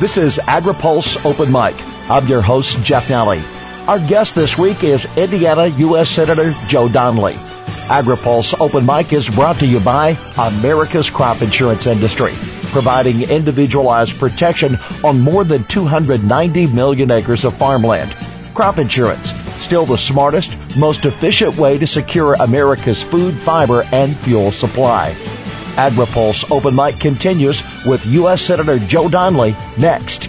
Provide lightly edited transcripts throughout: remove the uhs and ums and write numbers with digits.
This is AgriPulse Open Mic. I'm your host, Jeff Nally. Our guest this week is Indiana U.S. Senator Joe Donnelly. AgriPulse Open Mic is brought to you by America's crop insurance industry, providing individualized protection on more than 290 million acres of farmland. Crop insurance, still the smartest, most efficient way to secure America's food, fiber, and fuel supply. AgriPulse Open Mic continues with U.S. Senator Joe Donnelly next.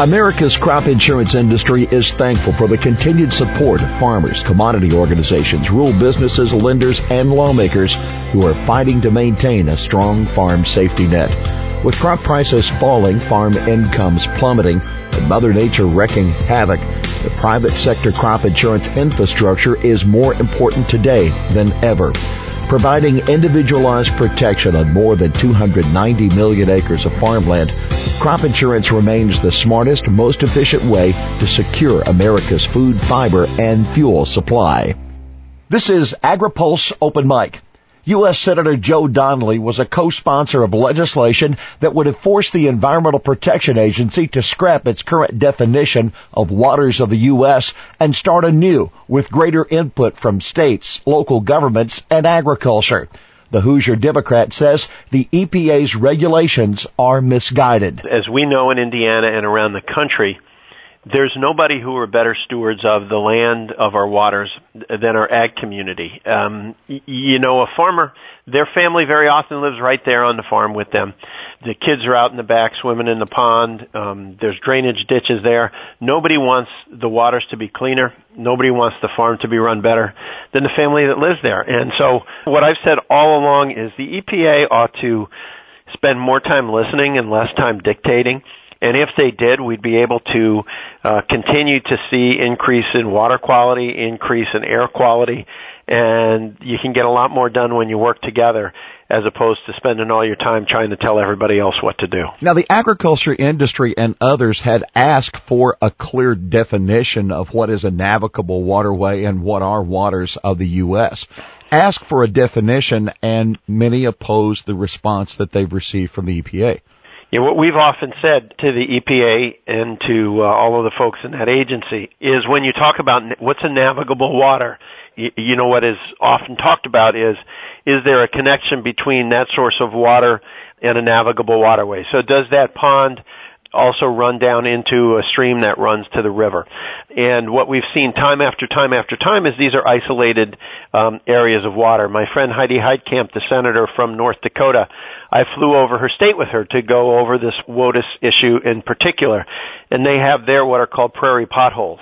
America's crop insurance industry is thankful for the continued support of farmers, commodity organizations, rural businesses, lenders, and lawmakers who are fighting to maintain a strong farm safety net. With crop prices falling, farm incomes plummeting, and Mother Nature wreaking havoc, the private sector crop insurance infrastructure is more important today than ever. Providing individualized protection on more than 290 million acres of farmland, crop insurance remains the smartest, most efficient way to secure America's food, fiber, and fuel supply. This is AgriPulse Open Mic. U.S. Senator Joe Donnelly was a co-sponsor of legislation that would have forced the Environmental Protection Agency to scrap its current definition of waters of the U.S. and start anew with greater input from states, local governments, and agriculture. The Hoosier Democrat says the EPA's regulations are misguided. As we know in Indiana and around the country, there's nobody who are better stewards of the land, of our waters, than our ag community. A farmer, their family very often lives right there on the farm with them. The kids are out in the back swimming in the pond. There's drainage ditches there. Nobody wants the waters to be cleaner. Nobody wants the farm to be run better than the family that lives there. And so what I've said all along is the EPA ought to spend more time listening and less time dictating. And if they did, we'd be able to continue to see increase in water quality, increase in air quality, and you can get a lot more done when you work together as opposed to spending all your time trying to tell everybody else what to do. Now, the agriculture industry and others had asked for a clear definition of what is a navigable waterway and what are waters of the U.S. Asked for a definition, and many opposed the response that they've received from the EPA. Yeah, what we've often said to the EPA and to all of the folks in that agency is when you talk about what's a navigable water, what is often talked about is there a connection between that source of water and a navigable waterway? So does that pond also run down into a stream that runs to the river? And what we've seen time after time after time is these are isolated areas of water. My friend Heidi Heitkamp, the senator from North Dakota, I flew over her state with her to go over this WOTUS issue in particular. And they have there what are called prairie potholes.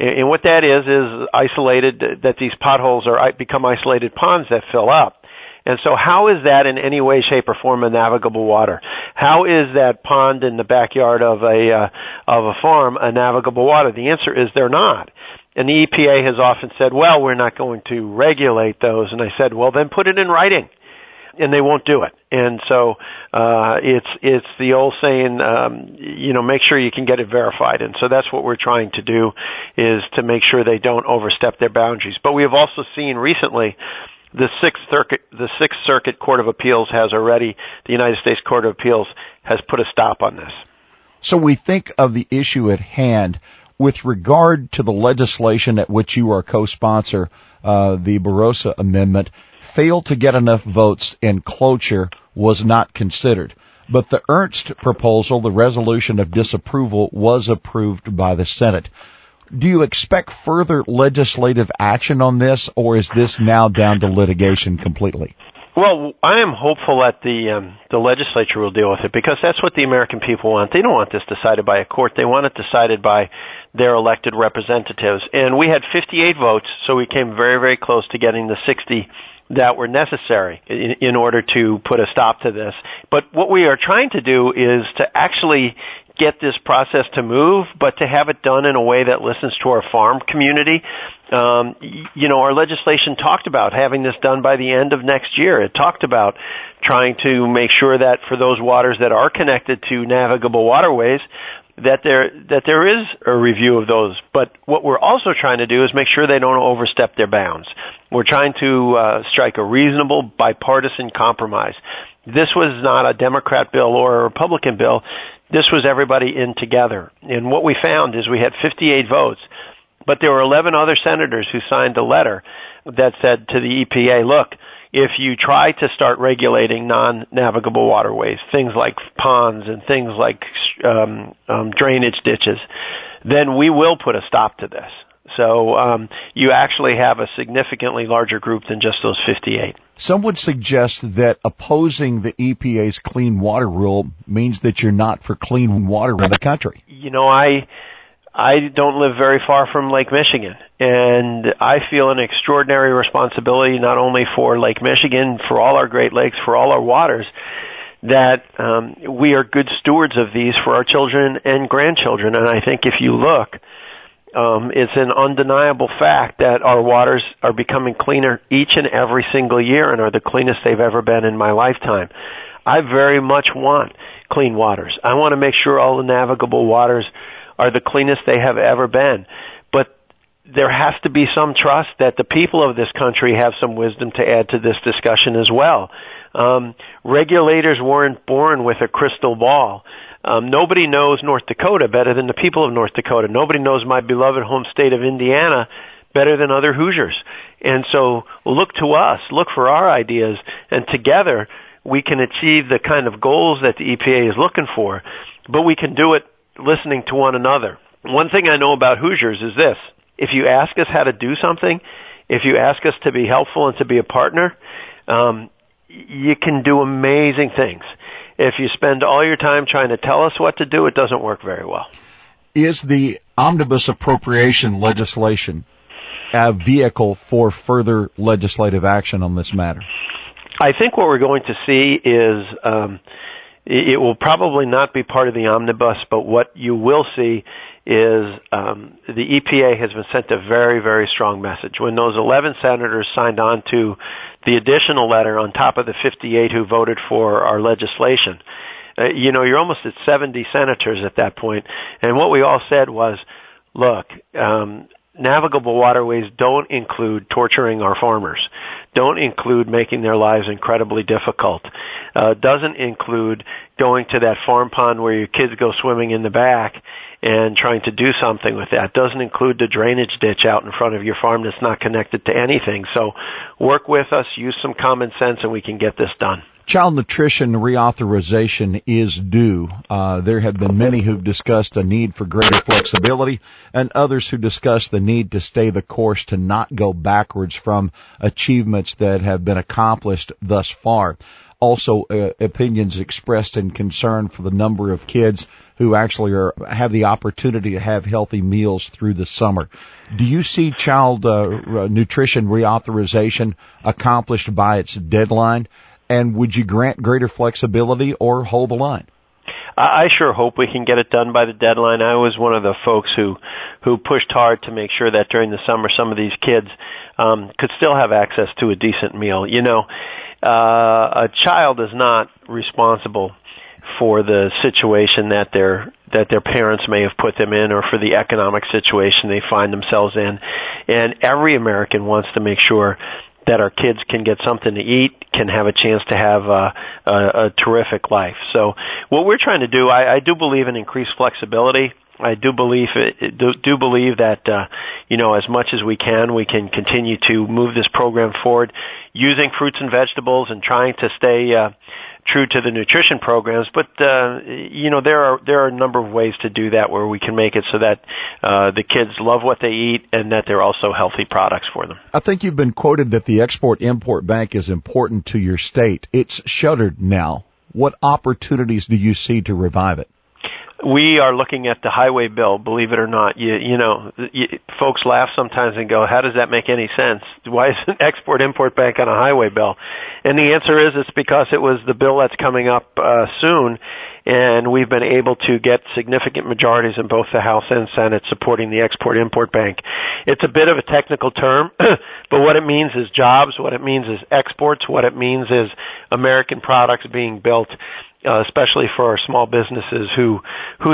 And what that is isolated, that these potholes are become isolated ponds that fill up. And so how is that in any way, shape, or form a navigable water? How is that pond in the backyard of a farm a navigable water? The answer is they're not. And the EPA has often said, well, we're not going to regulate those. And I said, well, then put it in writing. And they won't do it. And so it's the old saying, make sure you can get it verified. And so that's what we're trying to do is to make sure they don't overstep their boundaries. But we have also seen recently the Sixth Circuit Court of Appeals has already, the United States Court of Appeals has put a stop on this. So we think of the issue at hand with regard to the legislation at which you are co-sponsor, the Barossa Amendment, failed to get enough votes and cloture was not considered. But the Ernst proposal, the resolution of disapproval, was approved by the Senate. Do you expect further legislative action on this, or is this now down to litigation completely? Well, I am hopeful that the legislature will deal with it because that's what the American people want. They don't want this decided by a court. They want it decided by their elected representatives. And we had 58 votes, so we came very, very close to getting the 60 that were necessary in order to put a stop to this. But what we are trying to do is to actually get this process to move, but to have it done in a way that listens to our farm community. Our legislation talked about having this done by the end of next year. It talked about trying to make sure that for those waters that are connected to navigable waterways, that there is a review of those. But what we're also trying to do is make sure they don't overstep their bounds. We're trying to strike a reasonable bipartisan compromise. This was not a Democrat bill or a Republican bill. This was everybody in together. And what we found is we had 58 votes, but there were 11 other senators who signed a letter that said to the EPA, look, if you try to start regulating non-navigable waterways, things like ponds and things like drainage ditches, then we will put a stop to this. So you actually have a significantly larger group than just those 58. Some would suggest that opposing the EPA's clean water rule means that you're not for clean water in the country. You know, I don't live very far from Lake Michigan, and I feel an extraordinary responsibility not only for Lake Michigan, for all our Great Lakes, for all our waters, that we are good stewards of these for our children and grandchildren. And I think if you look, it's an undeniable fact that our waters are becoming cleaner each and every single year and are the cleanest they've ever been in my lifetime. I very much want clean waters. I want to make sure all the navigable waters are the cleanest they have ever been. But there has to be some trust that the people of this country have some wisdom to add to this discussion as well. Regulators weren't born with a crystal ball. Nobody knows North Dakota better than the people of North Dakota. Nobody knows my beloved home state of Indiana better than other Hoosiers. And so look to us, look for our ideas, and together we can achieve the kind of goals that the EPA is looking for, but we can do it listening to one another. One thing I know about Hoosiers is this. If you ask us how to do something, if you ask us to be helpful and to be a partner, you can do amazing things. If you spend all your time trying to tell us what to do, it doesn't work very well. Is the omnibus appropriation legislation a vehicle for further legislative action on this matter? I think what we're going to see is it will probably not be part of the omnibus, but what you will see is the EPA has been sent a very, very strong message. When those 11 senators signed on to the additional letter on top of the 58 who voted for our legislation, you know, you're almost at 70 senators at that point. And what we all said was, look, navigable waterways don't include torturing our farmers, don't include making their lives incredibly difficult, doesn't include going to that farm pond where your kids go swimming in the back and trying to do something with that, doesn't include the drainage ditch out in front of your farm that's not connected to anything. So work with us, use some common sense, and we can get this done. Child nutrition reauthorization is due. There have been many who've discussed a need for greater flexibility and others who discuss the need to stay the course to not go backwards from achievements that have been accomplished thus far. Also, opinions expressed in concern for the number of kids who actually have the opportunity to have healthy meals through the summer. Do you see child nutrition reauthorization accomplished by its deadline? And would you grant greater flexibility or hold the line? I sure hope we can get it done by the deadline. I was one of the folks who pushed hard to make sure that during the summer some of these kids could still have access to a decent meal. You know, a child is not responsible for the situation that their parents may have put them in or for the economic situation they find themselves in. And every American wants to make sure that our kids can get something to eat, can have a chance to have a terrific life. So what we're trying to do, I do believe in increased flexibility. I do believe that, you know, as much as we can continue to move this program forward using fruits and vegetables and trying to stay true to the nutrition programs. But, you know, there are a number of ways to do that where we can make it so that the kids love what they eat and that they're also healthy products for them. I think you've been quoted that the Export-Import Bank is important to your state. It's shuttered now. What opportunities do you see to revive it? We are looking at the highway bill, believe it or not. You know, folks laugh sometimes and go, how does that make any sense? Why is an Export-Import Bank on a highway bill? And the answer is it's because it was the bill that's coming up soon, and we've been able to get significant majorities in both the House and Senate supporting the Export-Import Bank. It's a bit of a technical term, but what it means is jobs, what it means is exports, what it means is American products being built, especially for our small businesses who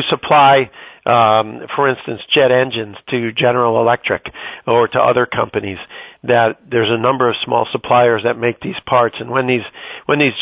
supply, for instance, jet engines to General Electric or to other companies. that there's a number of small suppliers that make these parts. And when these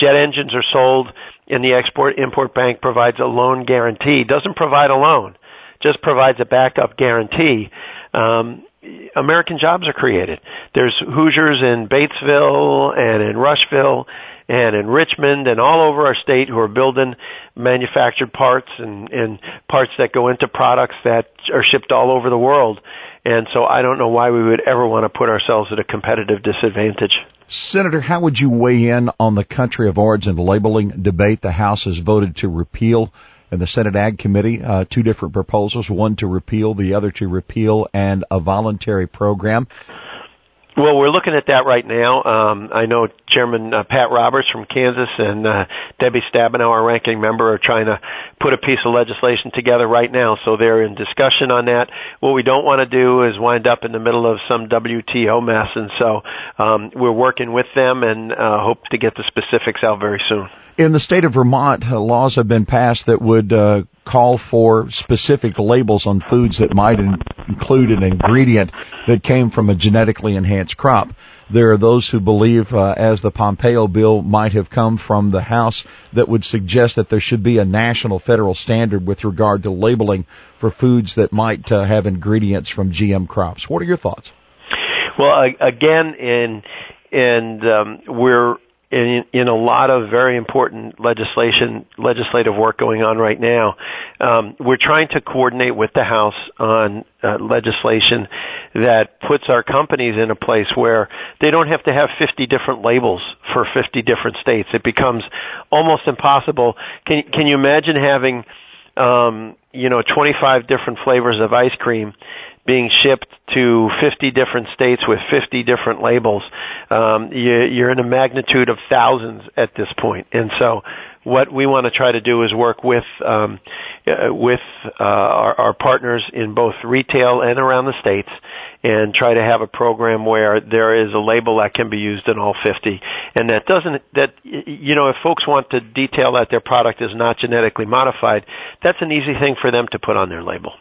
jet engines are sold and the Export-Import Bank provides a loan guarantee, doesn't provide a loan, just provides a backup guarantee, American jobs are created. There's Hoosiers in Batesville and in Rushville and in Richmond and all over our state who are building manufactured parts and parts that go into products that are shipped all over the world. And so I don't know why we would ever want to put ourselves at a competitive disadvantage. Senator, how would you weigh in on the country of origin labeling debate? The House has voted to repeal, and the Senate Ag Committee, two different proposals, one to repeal, the other to repeal, and a voluntary program. Well, we're looking at that right now. I know Chairman Pat Roberts from Kansas and Debbie Stabenow, our ranking member, are trying to put a piece of legislation together right now, so they're in discussion on that. What we don't want to do is wind up in the middle of some WTO mess, and so we're working with them and hope to get the specifics out very soon. In the state of Vermont, laws have been passed that would call for specific labels on foods that might include an ingredient that came from a genetically enhanced crop. There are those who believe, as the Pompeo bill might have come from the House, that would suggest that there should be a national federal standard with regard to labeling for foods that might have ingredients from GM crops. What are your thoughts? Well, we're in a lot of very important legislative work going on right now. We're trying to coordinate with the House on legislation that puts our companies in a place where they don't have to have 50 different labels for 50 different states. It becomes almost impossible. Can you imagine having 25 different flavors of ice cream being shipped to 50 different states with 50 different labels? You're in a magnitude of thousands at this point. And so what we want to try to do is work with our partners in both retail and around the states and try to have a program where there is a label that can be used in all 50. And if folks want to detail that their product is not genetically modified, that's an easy thing for them to put on their label.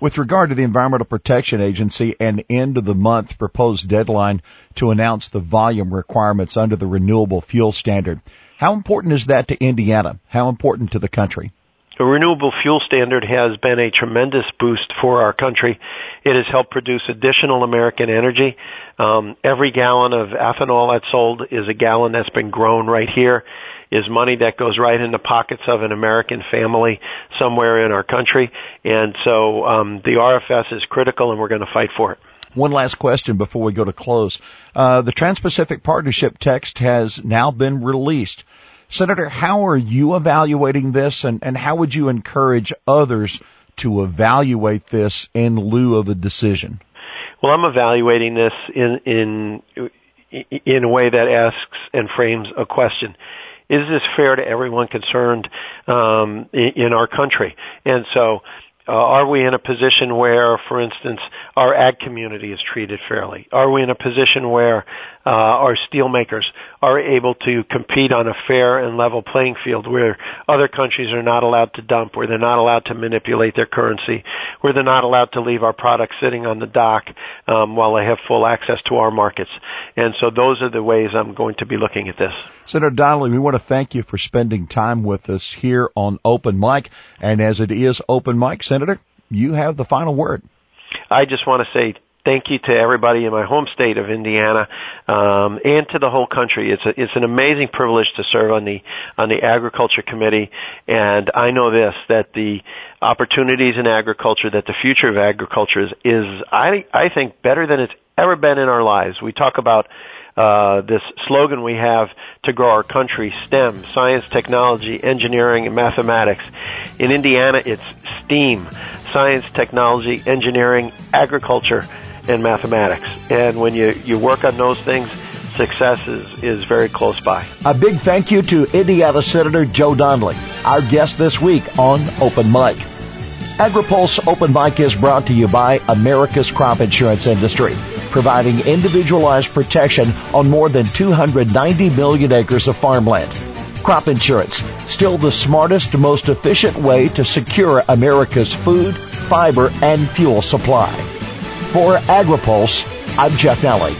With regard to the Environmental Protection Agency, an end-of-the-month proposed deadline to announce the volume requirements under the Renewable Fuel Standard. How important is that to Indiana? How important to the country? The Renewable Fuel Standard has been a tremendous boost for our country. It has helped produce additional American energy. Every gallon of ethanol that's sold is a gallon that's been grown right here, is money that goes right in the pockets of an American family somewhere in our country. And so the RFS is critical, and we're going to fight for it. One last question before we go to close. The Trans-Pacific Partnership text has now been released. Senator, how are you evaluating this, and how would you encourage others to evaluate this in lieu of a decision? Well, I'm evaluating this in a way that asks and frames a question. Is this fair to everyone concerned in our country? And so are we in a position where, for instance, our ag community is treated fairly? Are we in a position where our steelmakers are able to compete on a fair and level playing field where other countries are not allowed to dump, where they're not allowed to manipulate their currency, where they're not allowed to leave our products sitting on the dock while they have full access to our markets? And so those are the ways I'm going to be looking at this. Senator Donnelly, we want to thank you for spending time with us here on Open Mic. And as it is Open Mic, Senator, you have the final word. I just want to say thank you to everybody in my home state of Indiana, and to the whole country. It's an amazing privilege to serve on the Agriculture Committee, and I know this, that the opportunities in agriculture, that the future of agriculture is I think better than it's ever been in our lives. We talk about this slogan we have to grow our country, STEM, science, technology, engineering, and mathematics. In Indiana, it's STEAM, science, technology, engineering, agriculture, and mathematics. And when you work on those things, success is very close by. A big thank you to Indiana Senator Joe Donnelly, our guest this week on Open Mic. AgriPulse Open Mic is brought to you by America's crop insurance industry, providing individualized protection on more than 290 million acres of farmland. Crop insurance, still the smartest, most efficient way to secure America's food, fiber, and fuel supply. For AgriPulse, I'm Jeff Nally.